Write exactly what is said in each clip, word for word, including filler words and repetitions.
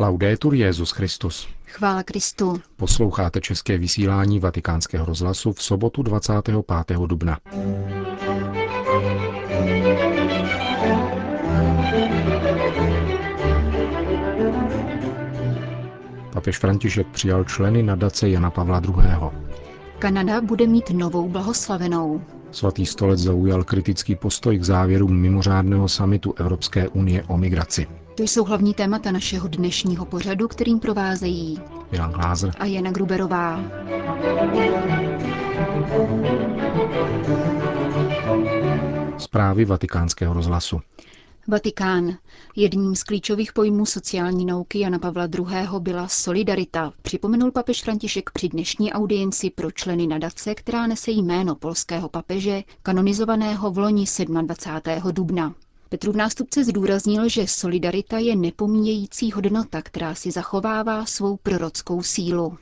Laudetur Jesus Christus. Chvála Kristu. Posloucháte české vysílání Vatikánského rozhlasu v sobotu dvacátého pátého dubna. Papež František přijal členy nadace Jana Pavla druhého. Kanada bude mít novou blahoslavenou. Svatý stolec zaujal kritický postoj k závěrům mimořádného summitu Evropské unie o migraci. To jsou hlavní témata našeho dnešního pořadu, kterým provázejí Milan Glázer a Jana Gruberová. Zprávy Vatikánského rozhlasu. Vatikán. Jedním z klíčových pojmů sociální nauky Jana Pavla druhého. byla solidarita, připomenul papež František při dnešní audienci pro členy nadace, která nese jméno polského papeže, kanonizovaného v loni dvacátého sedmého dubna. Petrův nástupce zdůraznil, že solidarita je nepomíjející hodnota, která si zachovává svou prorockou sílu.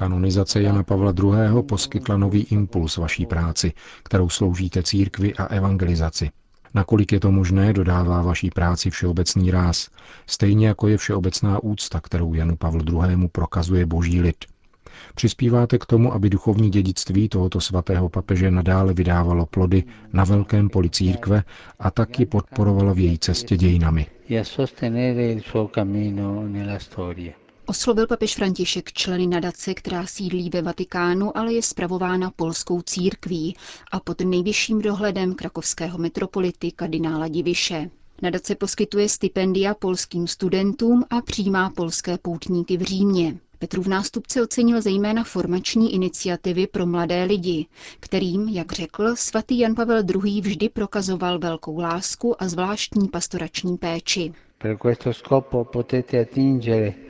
Kanonizace Jana Pavla druhého. poskytla nový impuls vaší práci, kterou sloužíte církvi a evangelizaci. Nakolik je to možné, dodává vaší práci všeobecný ráz, stejně jako je všeobecná úcta, kterou Janu Pavlu druhému. Prokazuje boží lid. Přispíváte k tomu, aby duchovní dědictví tohoto svatého papeže nadále vydávalo plody na velkém poli církve a taky podporovalo v její cestě dějinami. Oslovil papež František členy nadace, která sídlí ve Vatikánu, ale je spravována polskou církví a pod nejvyšším dohledem krakovského metropolity kardinála Diviše. Nadace poskytuje stipendia polským studentům a přijímá polské poutníky v Římě. Petrův nástupce ocenil zejména formační iniciativy pro mladé lidi, kterým, jak řekl, svatý Jan Pavel druhý. Vždy prokazoval velkou lásku a zvláštní pastorační péči.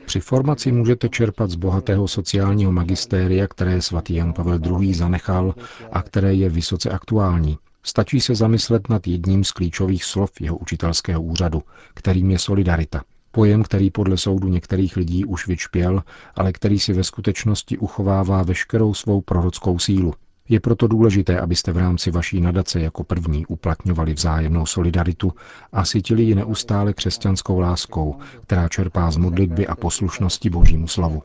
Při formaci můžete čerpat z bohatého sociálního magistéria, které svatý Jan Pavel druhý. Zanechal a které je vysoce aktuální. Stačí se zamyslet nad jedním z klíčových slov jeho učitelského úřadu, kterým je solidarita. Pojem, který podle soudu některých lidí už vyčpěl, ale který si ve skutečnosti uchovává veškerou svou prorockou sílu. Je proto důležité, abyste v rámci vaší nadace jako první uplatňovali vzájemnou solidaritu a sytili ji neustále křesťanskou láskou, která čerpá z modlitby a poslušnosti Božímu slovu.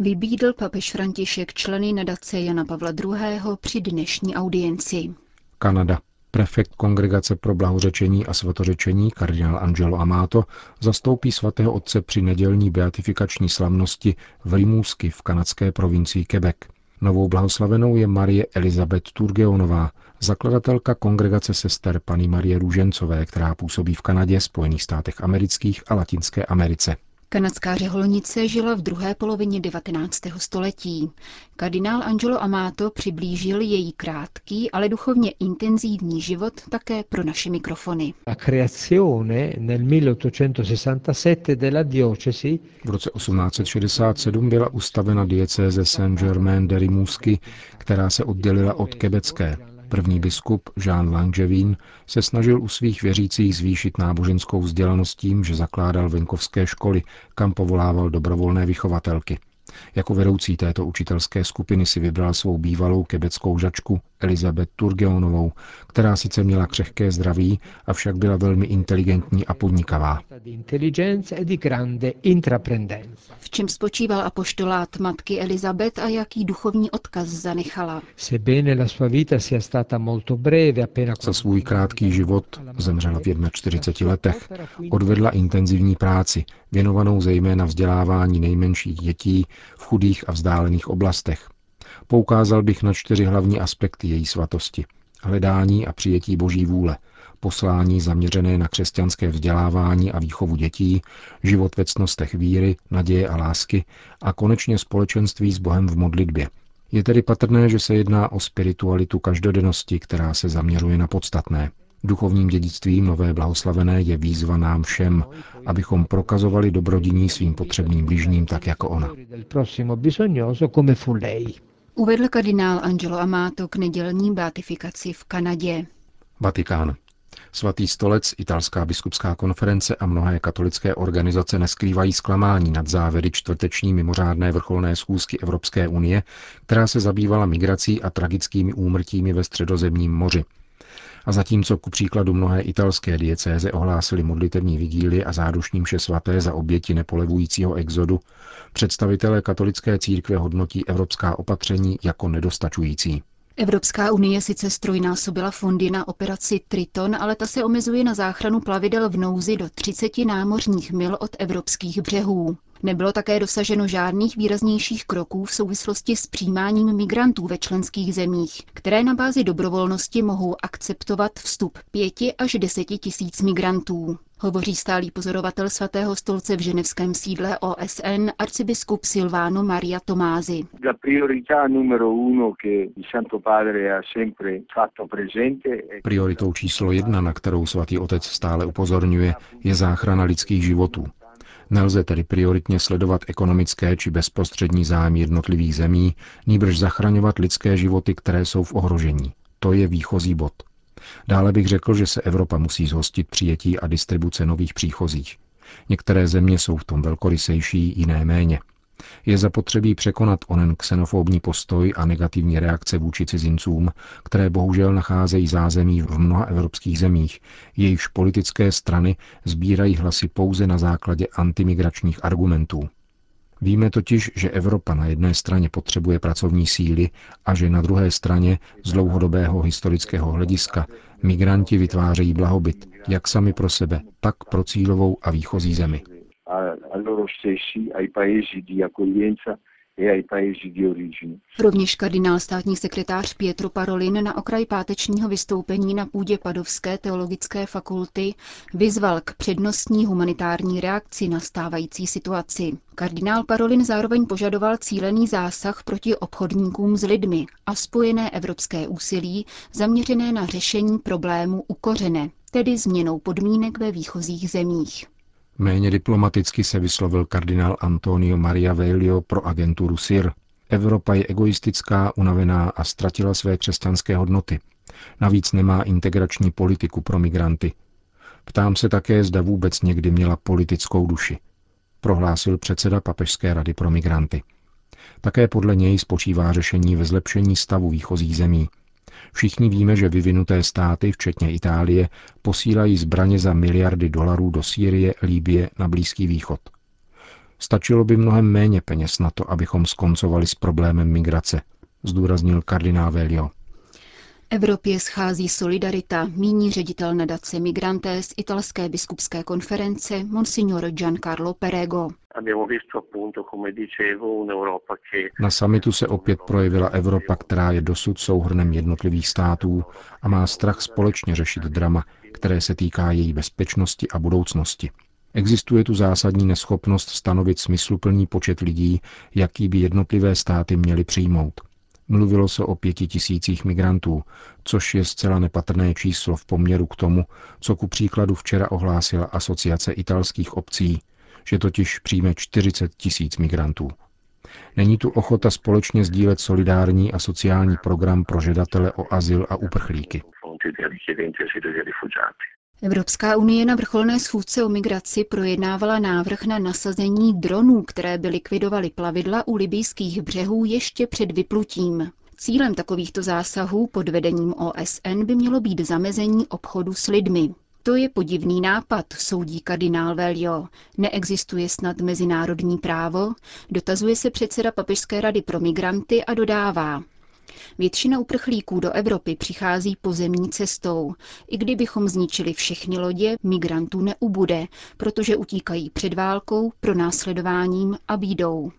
Vybídl papež František členy nadace Jana Pavla druhého. Při dnešní audienci. Kanada. Prefekt Kongregace pro blahořečení a svatořečení kardinál Angelo Amato zastoupí svatého otce při nedělní beatifikační slavnosti v Rimouski v kanadské provincii Quebec. Novou blahoslavenou je Marie Elizabeth Turgéonová, zakladatelka Kongregace sester Panny Marie Růžencové, která působí v Kanadě, Spojených státech amerických a Latinské Americe. Kanadská řeholnice žila v druhé polovině devatenáctého století. Kardinál Angelo Amato přiblížil její krátký, ale duchovně intenzivní život také pro naše mikrofony. V roce osmnáct set šedesát sedm byla ustavena diecéze Saint-Germain-de-Rimouski, která se oddělila od quebecké. První biskup Jean Langevin se snažil u svých věřících zvýšit náboženskou vzdělanost tím, že zakládal venkovské školy, kam povolával dobrovolné vychovatelky. Jako vedoucí této učitelské skupiny si vybral svou bývalou quebeckou žačku Elizabeth Turgeonovou, která sice měla křehké zdraví, avšak byla velmi inteligentní a podnikavá. V čem spočíval apoštolát matky Elizabeth a jaký duchovní odkaz zanechala? Za svůj krátký život, zemřela v čtyřiceti jedné letech, odvedla intenzivní práci, věnovanou zejména vzdělávání nejmenších dětí v chudých a vzdálených oblastech. Poukázal bych na čtyři hlavní aspekty její svatosti. Hledání a přijetí Boží vůle, poslání zaměřené na křesťanské vzdělávání a výchovu dětí, život ve ctnostech víry, naděje a lásky a konečně společenství s Bohem v modlitbě. Je tedy patrné, že se jedná o spiritualitu každodennosti, která se zaměřuje na podstatné. Duchovním dědictvím nové blahoslavené je výzva nám všem, abychom prokazovali dobrodiní svým potřebným bližním tak jako ona. Uvedl kardinál Angelo Amato k nedělní beatifikaci v Kanadě. Vatikán. Svatý stolec, italská biskupská konference a mnohé katolické organizace neskrývají zklamání nad závěry čtvrteční mimořádné vrcholné schůzky Evropské unie, která se zabývala migrací a tragickými úmrtími ve Středozemním moři. a zatímco ku příkladu mnohé italské diecéze ohlásili modlitevní vigílie a zádušní mše svaté za oběti nepolevujícího exodu, představitelé katolické církve hodnotí evropská opatření jako nedostačující. Evropská unie sice strojnásobila fondy na operaci Triton, ale ta se omezuje na záchranu plavidel v nouzi do třiceti námořních mil od evropských břehů. Nebylo také dosaženo žádných výraznějších kroků v souvislosti s přijímáním migrantů ve členských zemích, které na bázi dobrovolnosti mohou akceptovat vstup pěti až deseti tisíc migrantů. Hovoří stálý pozorovatel Svatého stolce v ženevském sídle O S N arcibiskup Silvano Maria Tomasi. Prioritou číslo jedna, na kterou svatý otec stále upozorňuje, je záchrana lidských životů. Nelze tedy prioritně sledovat ekonomické či bezprostřední zájmy jednotlivých zemí, nýbrž zachraňovat lidské životy, které jsou v ohrožení. To je výchozí bod. Dále bych řekl, že se Evropa musí zhostit přijetí a distribuce nových příchozích. Některé země jsou v tom velkorysejší, jiné méně. Je zapotřebí překonat onen xenofobní postoj a negativní reakce vůči cizincům, které bohužel nacházejí zázemí v mnoha evropských zemích, jejichž politické strany sbírají hlasy pouze na základě antimigračních argumentů. Víme totiž, že Evropa na jedné straně potřebuje pracovní síly a že na druhé straně z dlouhodobého historického hlediska migranti vytvářejí blahobyt, jak sami pro sebe, tak pro cílovou a výchozí zemi. Rovněž kardinál státní sekretář Pietro Parolin na okraj pátečního vystoupení na půdě Padovské teologické fakulty vyzval k přednostní humanitární reakci na stávající situaci. Kardinál Parolin zároveň požadoval cílený zásah proti obchodníkům s lidmi a spojené evropské úsilí zaměřené na řešení problému u kořene, tedy změnou podmínek ve výchozích zemích. Méně diplomaticky se vyslovil kardinál Antonio Maria Velio pro agenturu S I R. Evropa je egoistická, unavená a ztratila své křesťanské hodnoty. Navíc nemá integrační politiku pro migranty. Ptám se také, zda vůbec někdy měla politickou duši, prohlásil předseda Papežské rady pro migranty. Také podle něj spočívá řešení ve zlepšení stavu výchozích zemí. Všichni víme, že vyvinuté státy, včetně Itálie, posílají zbraně za miliardy dolarů do Sýrie, Libye na Blízký východ. Stačilo by mnohem méně peněz na to, abychom skoncovali s problémem migrace, zdůraznil kardinál Velio. Evropě schází solidarita, míní ředitel nadace Migranté z italské biskupské konference Monsignor Giancarlo Perego. Na summitu se opět projevila Evropa, která je dosud souhrnem jednotlivých států a má strach společně řešit drama, které se týká její bezpečnosti a budoucnosti. Existuje tu zásadní neschopnost stanovit smysluplný počet lidí, jaký by jednotlivé státy měly přijmout. Mluvilo se o pěti tisících migrantů, což je zcela nepatrné číslo v poměru k tomu, co ku příkladu včera ohlásila Asociace italských obcí, že totiž přijme čtyřicet tisíc migrantů. Není tu ochota společně sdílet solidární a sociální program pro žadatele o azyl a uprchlíky. Evropská unie na vrcholné schůzce o migraci projednávala návrh na nasazení dronů, které by likvidovaly plavidla u libijských břehů ještě před vyplutím. Cílem takovýchto zásahů pod vedením O S N by mělo být zamezení obchodu s lidmi. To je podivný nápad, soudí kardinál Velio. Neexistuje snad mezinárodní právo? Dotazuje se předseda Papežské rady pro migranty a dodává. Většina uprchlíků do Evropy přichází pozemní cestou. I kdybychom zničili všechny lodě, migrantů neubude, protože utíkají před válkou, pronásledováním a bídou.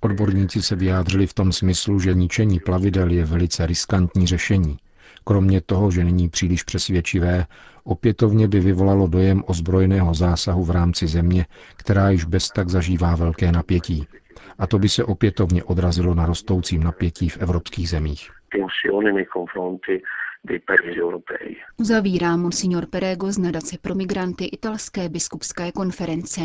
Odborníci se vyjádřili v tom smyslu, že ničení plavidel je velice riskantní řešení. Kromě toho, že není příliš přesvědčivé, opětovně by vyvolalo dojem ozbrojeného zásahu v rámci země, která již bez tak zažívá velké napětí. A to by se opětovně odrazilo na rostoucím napětí v evropských zemích. Uzavírá monsignor Perego z nadace pro migranty italské biskupské konference.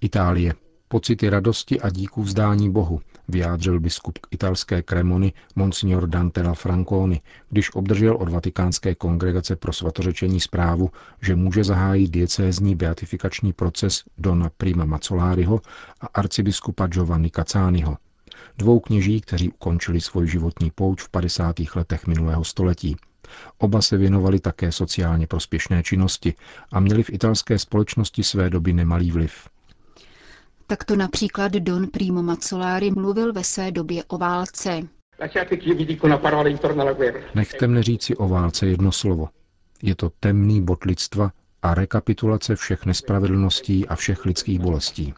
Itálie. Pocity radosti a díku vzdání Bohu, vyjádřil biskup italské Cremony monsignor Dante la Franconi, když obdržel od Vatikánské kongregace pro svatořečení zprávu, že může zahájit diecézní beatifikační proces dona Prima Mazzolariho a arcibiskupa Giovanni Cazzaniho, dvou kněží, kteří ukončili svůj životní pouť v padesátých letech minulého století, Oba se věnovali také sociálně prospěšné činnosti a měli v italské společnosti své doby nemalý vliv. Takto například don Primo Mazzolari mluvil ve své době o válce. Nechte mne říci o válce jedno slovo. Je to temný bod lidstva a rekapitulace všech nespravedlností a všech lidských bolestí.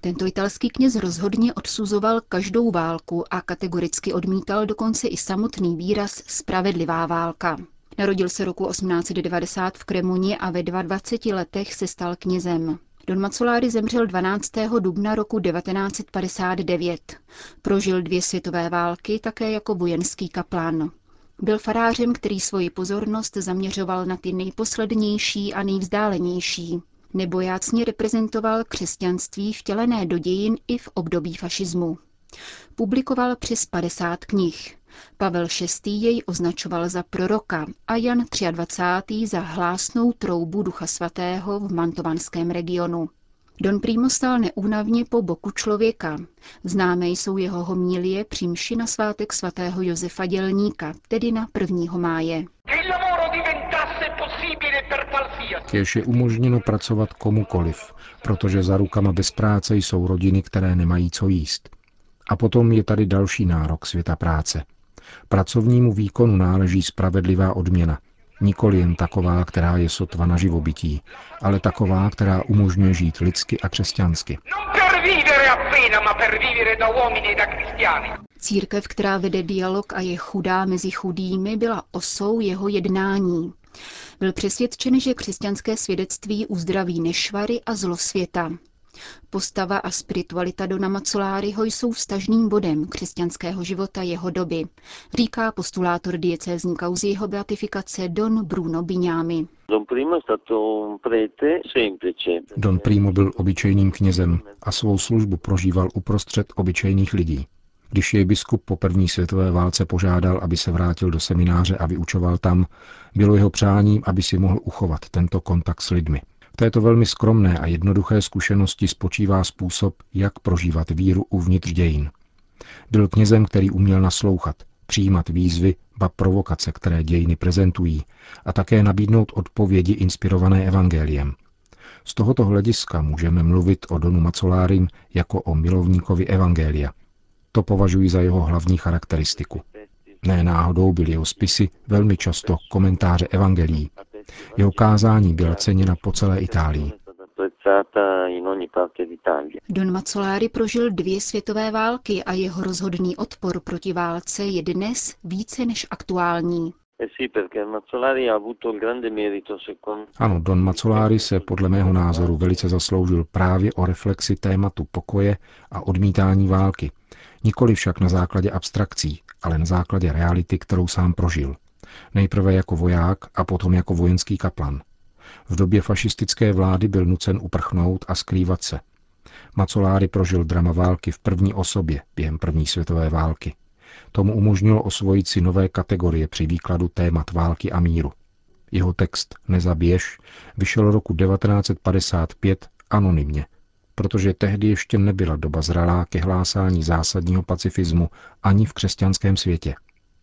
Tento italský kněz rozhodně odsuzoval každou válku a kategoricky odmítal dokonce i samotný výraz spravedlivá válka. Narodil se roku osmnáct devadesát v Kremuni a ve dvaceti dvou letech se stal knězem. Don Mazzolari zemřel dvanáctého dubna roku devatenáct padesát devět. Prožil dvě světové války také jako vojenský kaplan. Byl farářem, který svoji pozornost zaměřoval na ty nejposlednější a nejvzdálenější. Nebojácně reprezentoval křesťanství vtělené do dějin i v období fašismu. Publikoval přes padesát knih. Pavel šestý. jej označoval za proroka a Jan dvacátý třetí. za hlásnou troubu Ducha svatého v mantovanském regionu. Don Primo stál neúnavně po boku člověka. Známé jsou jeho homilie při mši na svátek svatého Josefa Dělníka, tedy na prvního máje. Kéž je umožněno pracovat komukoliv, protože za rukama bez práce jsou rodiny, které nemají co jíst. A potom je tady další nárok světa práce. Pracovnímu výkonu náleží spravedlivá odměna. Nikoli jen taková, která je sotva na živobytí, ale taková, která umožňuje žít lidsky a křesťansky. Církev, která vede dialog a je chudá mezi chudými, byla osou jeho jednání. Byl přesvědčen, že křesťanské svědectví uzdraví nešvary a zlo světa. Postava a spiritualita Dona Mazzoláriho jsou vztažným bodem křesťanského života jeho doby, říká postulátor diecézní kauzy jeho beatifikace don Bruno Bignami. Don Primo byl obyčejným knězem a svou službu prožíval uprostřed obyčejných lidí. Když jej biskup po první světové válce požádal, aby se vrátil do semináře a vyučoval tam, bylo jeho přáním, aby si mohl uchovat tento kontakt s lidmi. V této velmi skromné a jednoduché zkušenosti spočívá způsob, jak prožívat víru uvnitř dějin. Byl knězem, který uměl naslouchat, přijímat výzvy, ba provokace, které dějiny prezentují, a také nabídnout odpovědi inspirované evangeliem. Z tohoto hlediska můžeme mluvit o Donu Mazzolárim jako o milovníkovi evangelia. To považuji za jeho hlavní charakteristiku. Ne náhodou byly jeho spisy velmi často komentáře evangelií. Jeho kázání byla ceněna po celé Itálii. Don Mazzolari prožil dvě světové války a jeho rozhodný odpor proti válce je dnes více než aktuální. Ano, Don Mazzolari se podle mého názoru velice zasloužil právě o reflexi tématu pokoje a odmítání války. Nikoli však na základě abstrakcí, ale na základě reality, kterou sám prožil. Nejprve jako voják a potom jako vojenský kaplan. V době fašistické vlády byl nucen uprchnout a skrývat se. Mazzolari prožil drama války v první osobě během první světové války. Tomu umožnilo osvojit si nové kategorie při výkladu témat války a míru. Jeho text Nezabiješ vyšel roku devatenáct padesát pět anonymně, protože tehdy ještě nebyla doba zralá ke hlásání zásadního pacifismu ani v křesťanském světě.